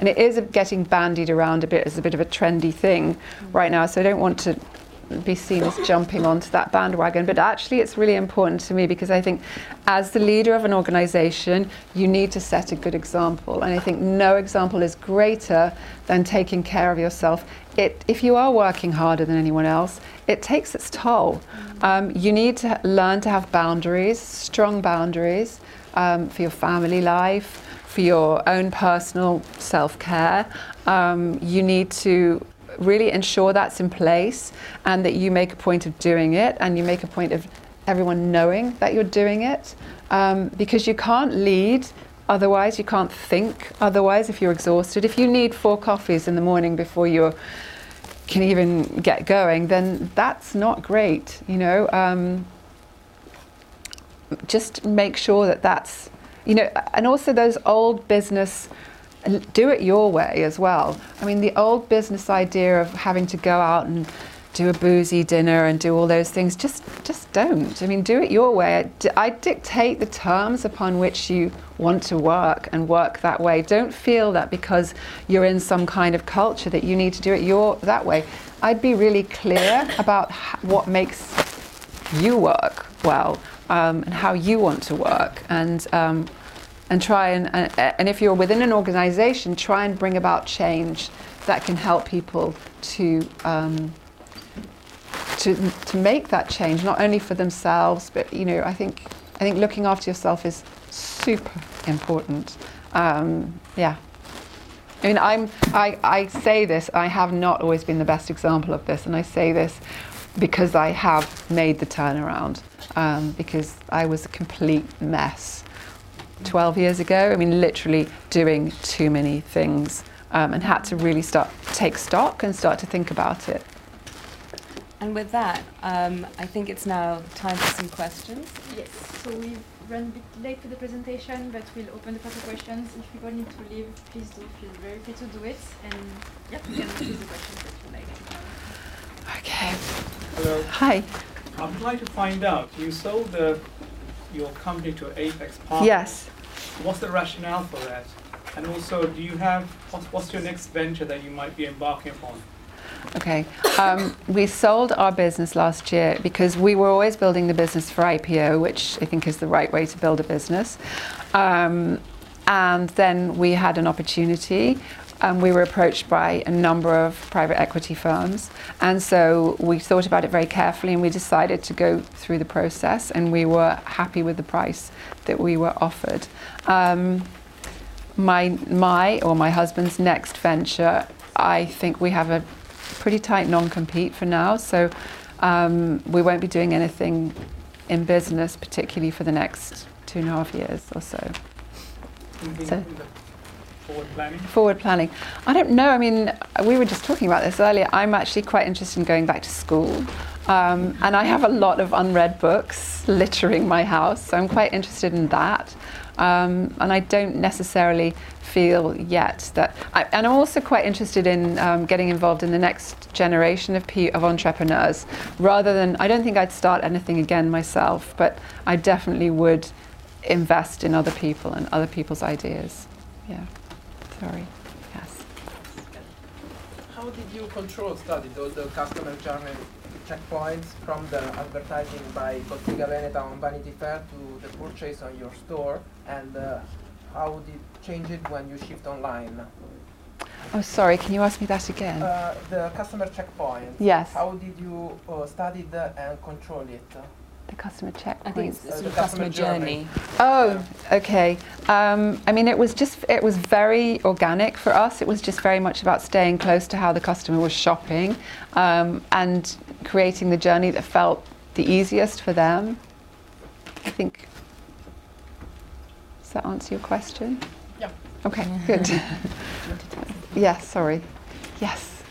and it is getting bandied around a bit as a bit of a trendy thing right now, so I don't want to be seen as jumping onto that bandwagon, but actually it's really important to me because I think as the leader of an organization you need to set a good example, and I think no example is greater than taking care of yourself. If you are working harder than anyone else, it takes its toll. You need to learn to have boundaries, strong boundaries, for your family life, for your own personal self-care. You need to really ensure that's in place and that you make a point of doing it, and you make a point of everyone knowing that you're doing it, because you can't lead otherwise, you can't think otherwise if you're exhausted. If you need 4 coffees in the morning before you can even get going, then that's not great, you know. Just make sure that that's, you know, and also those old business, do it your way as well. I mean, the old business idea of having to go out and do a boozy dinner and do all those things, just don't. I mean, do it your way. I dictate the terms upon which you want to work and work that way. Don't feel that because you're in some kind of culture that you need to do it that way. I'd be really clear about what makes you work well, and how you want to work, and try and if you're within an organization, try and bring about change that can help people to make that change, not only for themselves, but I think looking after yourself is super important. Yeah. I mean, I say this, I have not always been the best example of this, and I say this because I have made the turnaround, because I was a complete mess 12 years ago. I mean, literally doing too many things, and had to really take stock and start to think about it. And with that, I think it's now time for some questions. Yes, so we've run a bit late to the presentation, but we'll open the floor for questions. If people need to leave, please do feel very free to do it. And yeah, you can choose the questions that you like. Okay. Hello. Hi. I would like to find out, you sold your company to Apex Partners. Yes. What's the rationale for that? And also, do you have, what's your next venture that you might be embarking upon? Okay, we sold our business last year because we were always building the business for IPO, which I think is the right way to build a business. And then we had an opportunity, and we were approached by a number of private equity firms. And so we thought about it very carefully, and we decided to go through the process, and we were happy with the price that we were offered. My husband's next venture, I think we have a pretty tight non-compete for now, so we won't be doing anything in business, particularly for the next 2.5 years or so. So forward planning? Forward planning. I don't know, I mean, we were just talking about this earlier. I'm actually quite interested in going back to school, and I have a lot of unread books littering my house, so I'm quite interested in that. And I don't necessarily feel yet that, and I'm also quite interested in getting involved in the next generation of entrepreneurs, rather than, I don't think I'd start anything again myself, but I definitely would invest in other people and other people's ideas. Yeah, sorry, yes. How did you control study the customer journey checkpoints from the advertising by Bottega Veneta on Vanity Fair to the purchase on your store, and how did it change it when you shift online? Oh, sorry, can you ask me that again? The customer checkpoint. Yes. How did you study and control it? The customer checkpoint. I think it's the customer journey. Oh, okay. I mean, it was very organic for us. It was just very much about staying close to how the customer was shopping, and creating the journey that felt the easiest for them. I think. Does that answer your question? Yeah. Okay. Good. Yes. Sorry. Yes.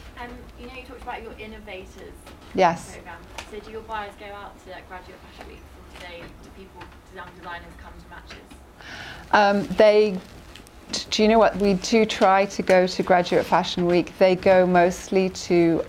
You talked about your innovators. Yes. Program. So do your buyers go out to Graduate Fashion Week, or do people, designers come to Matches? Do you know what, we do try to go to Graduate Fashion Week. They go mostly to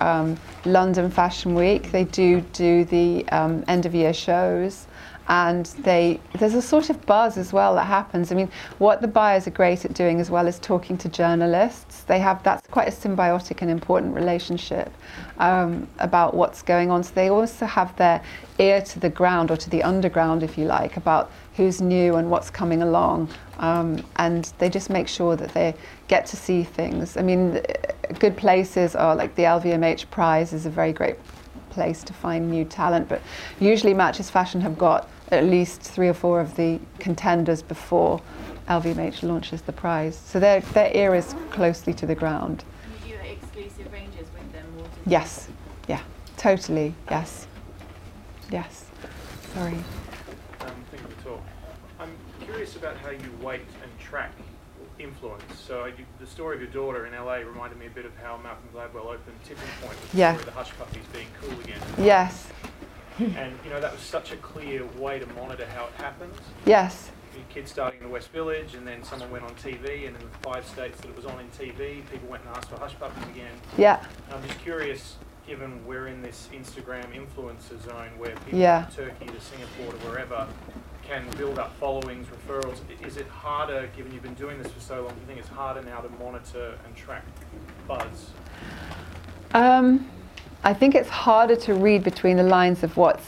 London Fashion Week. They do the end of year shows, and there's a sort of buzz as well that happens. I mean, what the buyers are great at doing as well is talking to journalists. That's quite a symbiotic and important relationship about what's going on. So they also have their ear to the ground, or to the underground, if you like, about who's new and what's coming along. And they just make sure that they get to see things. I mean, good places are like the LVMH prize is a very great place to find new talent, but usually Matches Fashion have got at least 3 or 4 of the contenders before LVMH launches the prize. So their ear is closely to the ground. You do exclusive ranges with them? Or yes. Yeah. Totally. Yes. Yes. Sorry. Thank you for the talk. I'm curious about how you weight and track influence. So the story of your daughter in LA reminded me a bit of how Malcolm Gladwell opened Tipping Point, with the Hush Puppies being cool again. Yes. And that was such a clear way to monitor how it happens. Yes. Your kids starting in the West Village, and then someone went on TV, and in the 5 states that it was on in TV, people went and asked for Hush Puppies again. Yeah. And I'm just curious, given we're in this Instagram influencer zone where people from Turkey to Singapore to wherever can build up followings, referrals. Is it harder, given you've been doing this for so long, do you think it's harder now to monitor and track buzz? I think it's harder to read between the lines of what's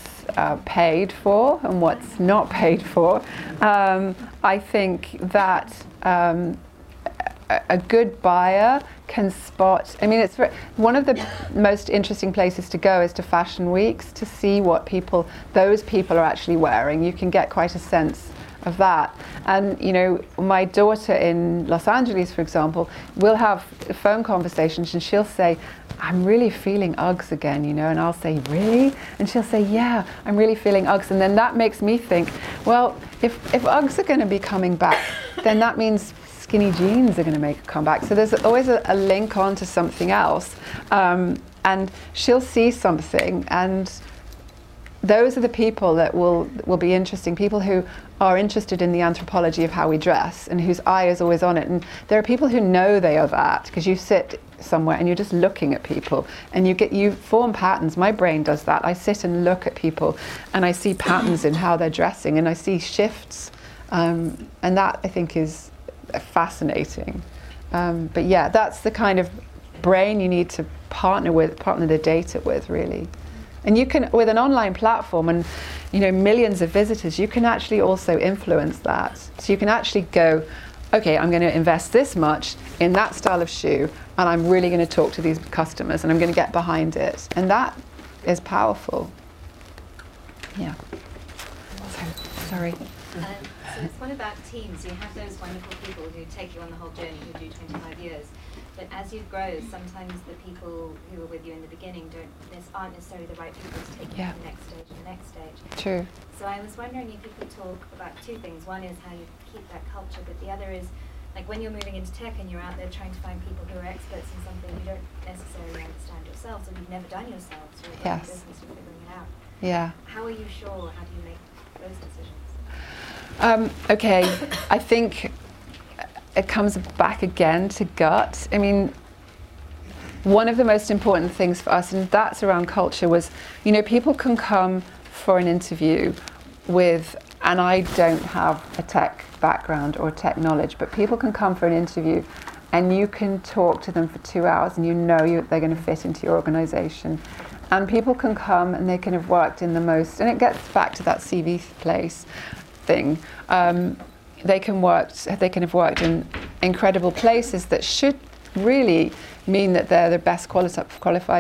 paid for and what's not paid for. I think that a good buyer can spot. I mean, it's one of the most interesting places to go is to fashion weeks to see what people, those people are actually wearing. You can get quite a sense of that. And, you know, my daughter in Los Angeles, for example, will have phone conversations and she'll say, I'm really feeling Uggs again, you know, and I'll say, really? And she'll say, yeah, I'm really feeling Uggs. And then that makes me think, well, if Uggs are going to be coming back, then that means skinny jeans are going to make a comeback. So there's always a link on to something else. And she'll see something, and those are the people that will be interesting, people who are interested in the anthropology of how we dress and whose eye is always on it. And there are people who know they are that, because you sit somewhere and you're just looking at people and you form patterns. My brain does that. I sit and look at people and I see patterns in how they're dressing and I see shifts, and that I think is fascinating. But yeah, that's the kind of brain you need to partner the data with, really. And you can, with an online platform and, you know, millions of visitors, you can actually also influence that. So you can actually go, okay, I'm going to invest this much in that style of shoe, and I'm really going to talk to these customers, and I'm going to get behind it. And that is powerful. Yeah. Sorry. So it's one about teams. You have those wonderful people who take you on the whole journey, who do 25 years. But as you grow, sometimes the people who were with you in the beginning aren't necessarily the right people to take you to the next stage and the next stage. True. So I was wondering if you could talk about two things. One is how you keep that culture, but the other is, like, when you're moving into tech and you're out there trying to find people who are experts in something you don't necessarily understand yourselves, or you've never done yourselves, or you're in business, you're figuring it out. Yeah. How are you sure? How do you make those decisions? Okay, I think it comes back again to gut. I mean, one of the most important things for us, and that's around culture, was, you know, people can come for an interview with, and I don't have a tech background or tech knowledge, but people can come for an interview and you can talk to them for 2 hours and you know they're going to fit into your organization. And people can come and they can have worked in the most, and it gets back to that CV place thing. They can have worked in incredible places that should really mean that they're the best qualified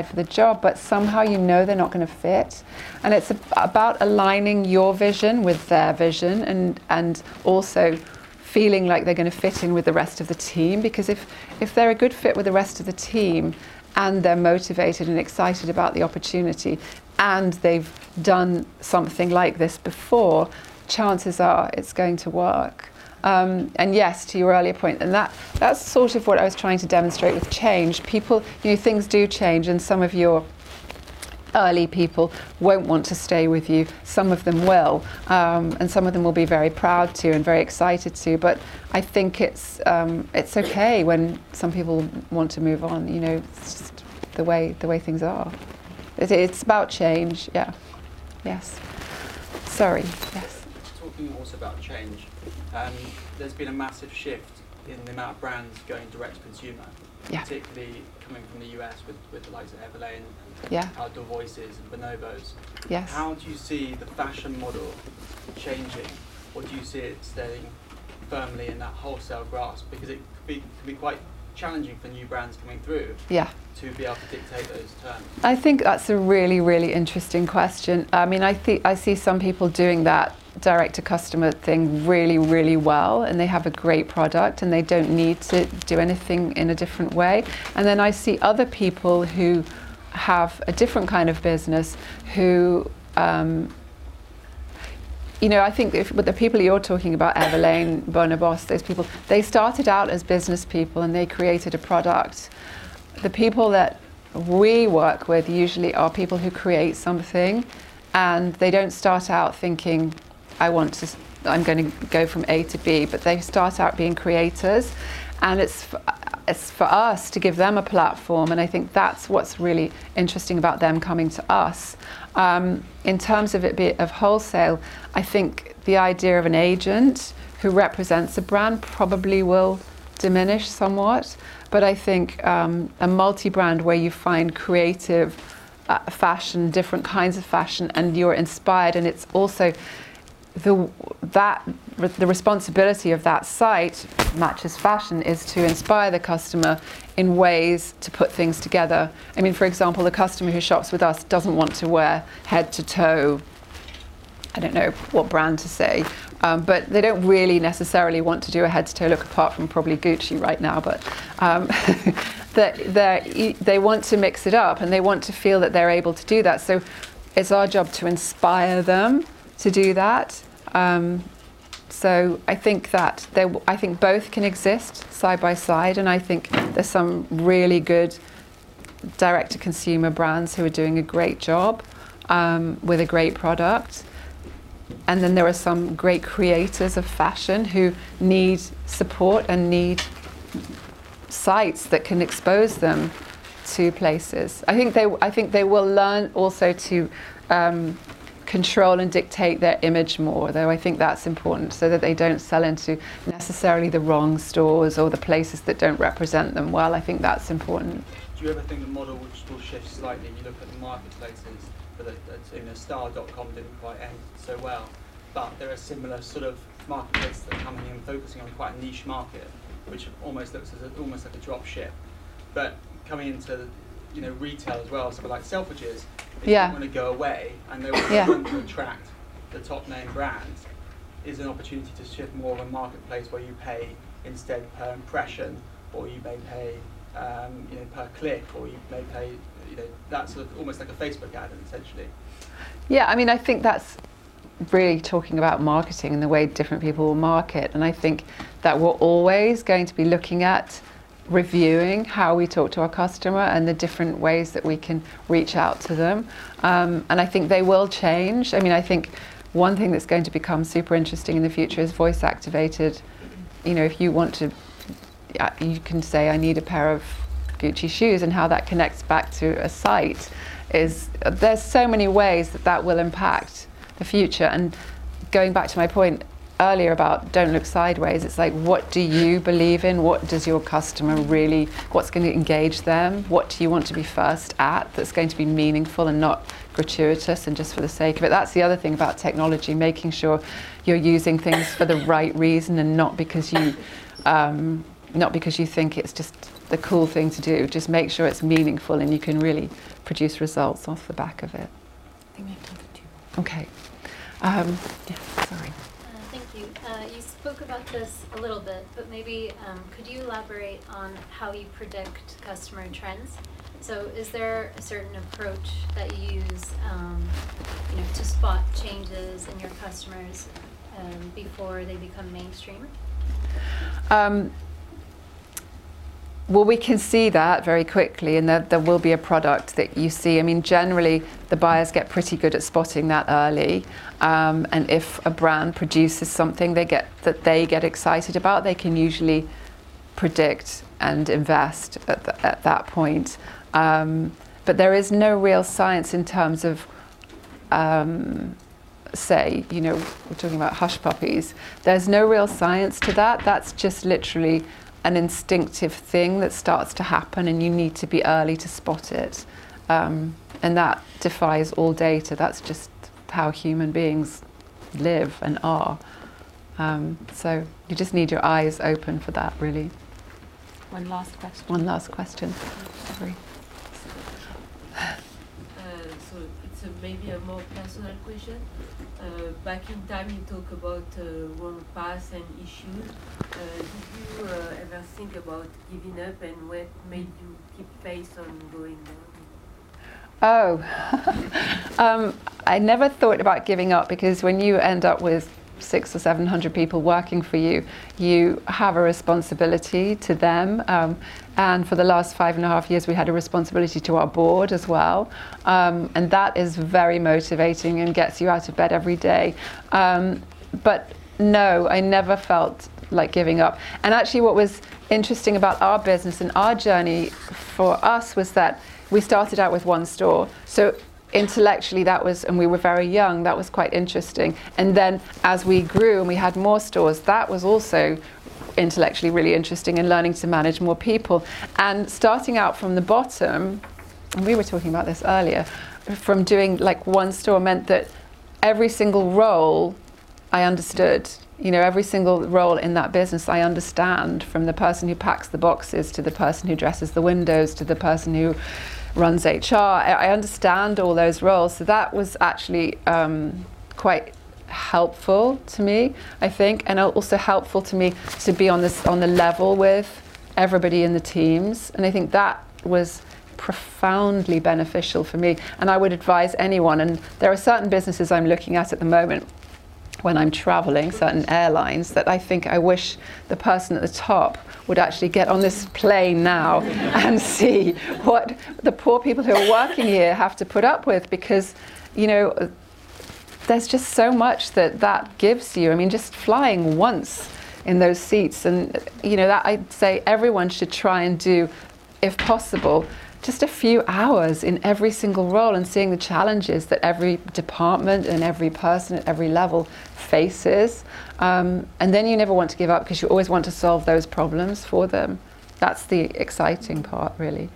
for the job, but somehow you know they're not going to fit. And it's about aligning your vision with their vision, and also feeling like they're going to fit in with the rest of the team, because if they're a good fit with the rest of the team, and they're motivated and excited about the opportunity, and they've done something like this before, chances are it's going to work. And yes, to your earlier point, and that's sort of what I was trying to demonstrate with change. People, you know, things do change, and some of your early people won't want to stay with you. Some of them will, and some of them will be very proud to and very excited to. But I think it's okay when some people want to move on. You know, it's just the way things are. It's about change. Yeah. Yes. Sorry. Yes. Talking also about change, there's been a massive shift in the amount of brands going direct to consumer. Yeah. Particularly coming from the US with the likes of Everlane and Outdoor Voices and Bonobos. Yes. How do you see the fashion model changing, or do you see it staying firmly in that wholesale grasp? Because it could be quite challenging for new brands coming through to be able to dictate those terms. I think that's a really, really interesting question. I mean, I see some people doing that direct-to-customer thing really, really well, and they have a great product and they don't need to do anything in a different way. And then I see other people who have a different kind of business who, you know, I think with the people you're talking about, Everlane, Bonobos, those people, they started out as business people and they created a product. The people that we work with usually are people who create something, and they don't start out thinking, I'm going to go from A to B, but they start out being creators, and it's for us to give them a platform, and I think that's what's really interesting about them coming to us. In terms of of wholesale, I think the idea of an agent who represents a brand probably will diminish somewhat, but I think a multi-brand where you find creative fashion, different kinds of fashion, and you're inspired, and it's also the responsibility of that site, Matches Fashion, is to inspire the customer in ways to put things together. I mean, for example, the customer who shops with us doesn't want to wear head to toe, I don't know what brand to say, but they don't really necessarily want to do a head to toe look, apart from probably Gucci right now, but they want to mix it up, and they want to feel that they're able to do that. So it's our job to inspire them to do that. So I think that I think both can exist side by side, and I think there's some really good direct-to-consumer brands who are doing a great job with a great product. And then there are some great creators of fashion who need support and need sites that can expose them to places. I think they will learn also to control and dictate their image more, though. I think that's important, so that they don't sell into necessarily the wrong stores or the places that don't represent them well. I think that's important. Do you ever think the model will shift slightly? You look at the marketplaces, Star.com didn't quite end so well, but there are similar sort of marketplaces that are coming in focusing on quite a niche market, which almost looks as almost like a drop ship. But coming into, you know, retail as well, so like Selfridges, they don't want to go away, and they want to attract the top name brands. Is an opportunity to shift more of a marketplace where you pay instead per impression, or you may pay per click, or you may pay, that's sort of almost like a Facebook ad, essentially. Yeah, I mean, I think that's really talking about marketing and the way different people will market, and I think that we're always going to be looking at reviewing how we talk to our customer and the different ways that we can reach out to them, and I think they will change. I mean, I think one thing that's going to become super interesting in the future is voice activated. If you want to, you can say, I need a pair of Gucci shoes, and how that connects back to a site is, there's so many ways that that will impact the future. And going back to my point earlier about don't look sideways, it's like, what do you believe in? What does your customer really, what's going to engage them? What do you want to be first at that's going to be meaningful and not gratuitous and just for the sake of it? That's the other thing about technology, making sure you're using things for the right reason and not because you think it's just the cool thing to do. Just make sure it's meaningful and you can really produce results off the back of it. I think we have time for two. Okay. Sorry. Thank you. You spoke about this a little bit, but maybe could you elaborate on how you predict customer trends? So is there a certain approach that you use to spot changes in your customers before they become mainstream? Well, we can see that very quickly, and there will be a product that you see. I mean, generally, the buyers get pretty good at spotting that early, and if a brand produces something that they get excited about, they can usually predict and invest at that point. But there is no real science in terms of, say, we're talking about hush puppies. There's no real science to that. That's just literally an instinctive thing that starts to happen, and you need to be early to spot it, and that defies all data. That's just how human beings live and are, so you just need your eyes open for that, really. One last question. Sorry. So it's maybe a more personal question. Back in time, you talk about world pass and issues. Did you ever think about giving up, and what made you keep faith on going on? Oh, I never thought about giving up, because when you end up with 600 or 700 people working for you, you have a responsibility to them, and for the last 5.5 years we had a responsibility to our board as well, and that is very motivating and gets you out of bed every day, but no, I never felt like giving up. And actually what was interesting about our business and our journey for us was that we started out with one store, so intellectually that was, and we were very young, that was quite interesting. And then as we grew and we had more stores, that was also intellectually really interesting, and learning to manage more people. And starting out from the bottom, and we were talking about this earlier, from doing like one store meant that every single role I understood, you know, every single role in that business. I understand, from the person who packs the boxes to the person who dresses the windows to the person who runs HR. I understand all those roles. So that was actually quite helpful to me, I think, and also helpful to me to be on the level with everybody in the teams. And I think that was profoundly beneficial for me. And I would advise anyone, and there are certain businesses I'm looking at the moment when I'm traveling, certain airlines, that I think I wish the person at the top would actually get on this plane now and see what the poor people who are working here have to put up with, because, you know, there's just so much that gives you. I mean, just flying once in those seats, and, you know, that I'd say everyone should try and do, if possible, just a few hours in every single role, and seeing the challenges that every department and every person at every level faces. And then you never want to give up, because you always want to solve those problems for them. That's the exciting part, really.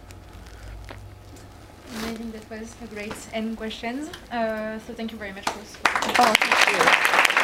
I think that was a great end questions. So thank you very much, Ruth. Oh, thank you.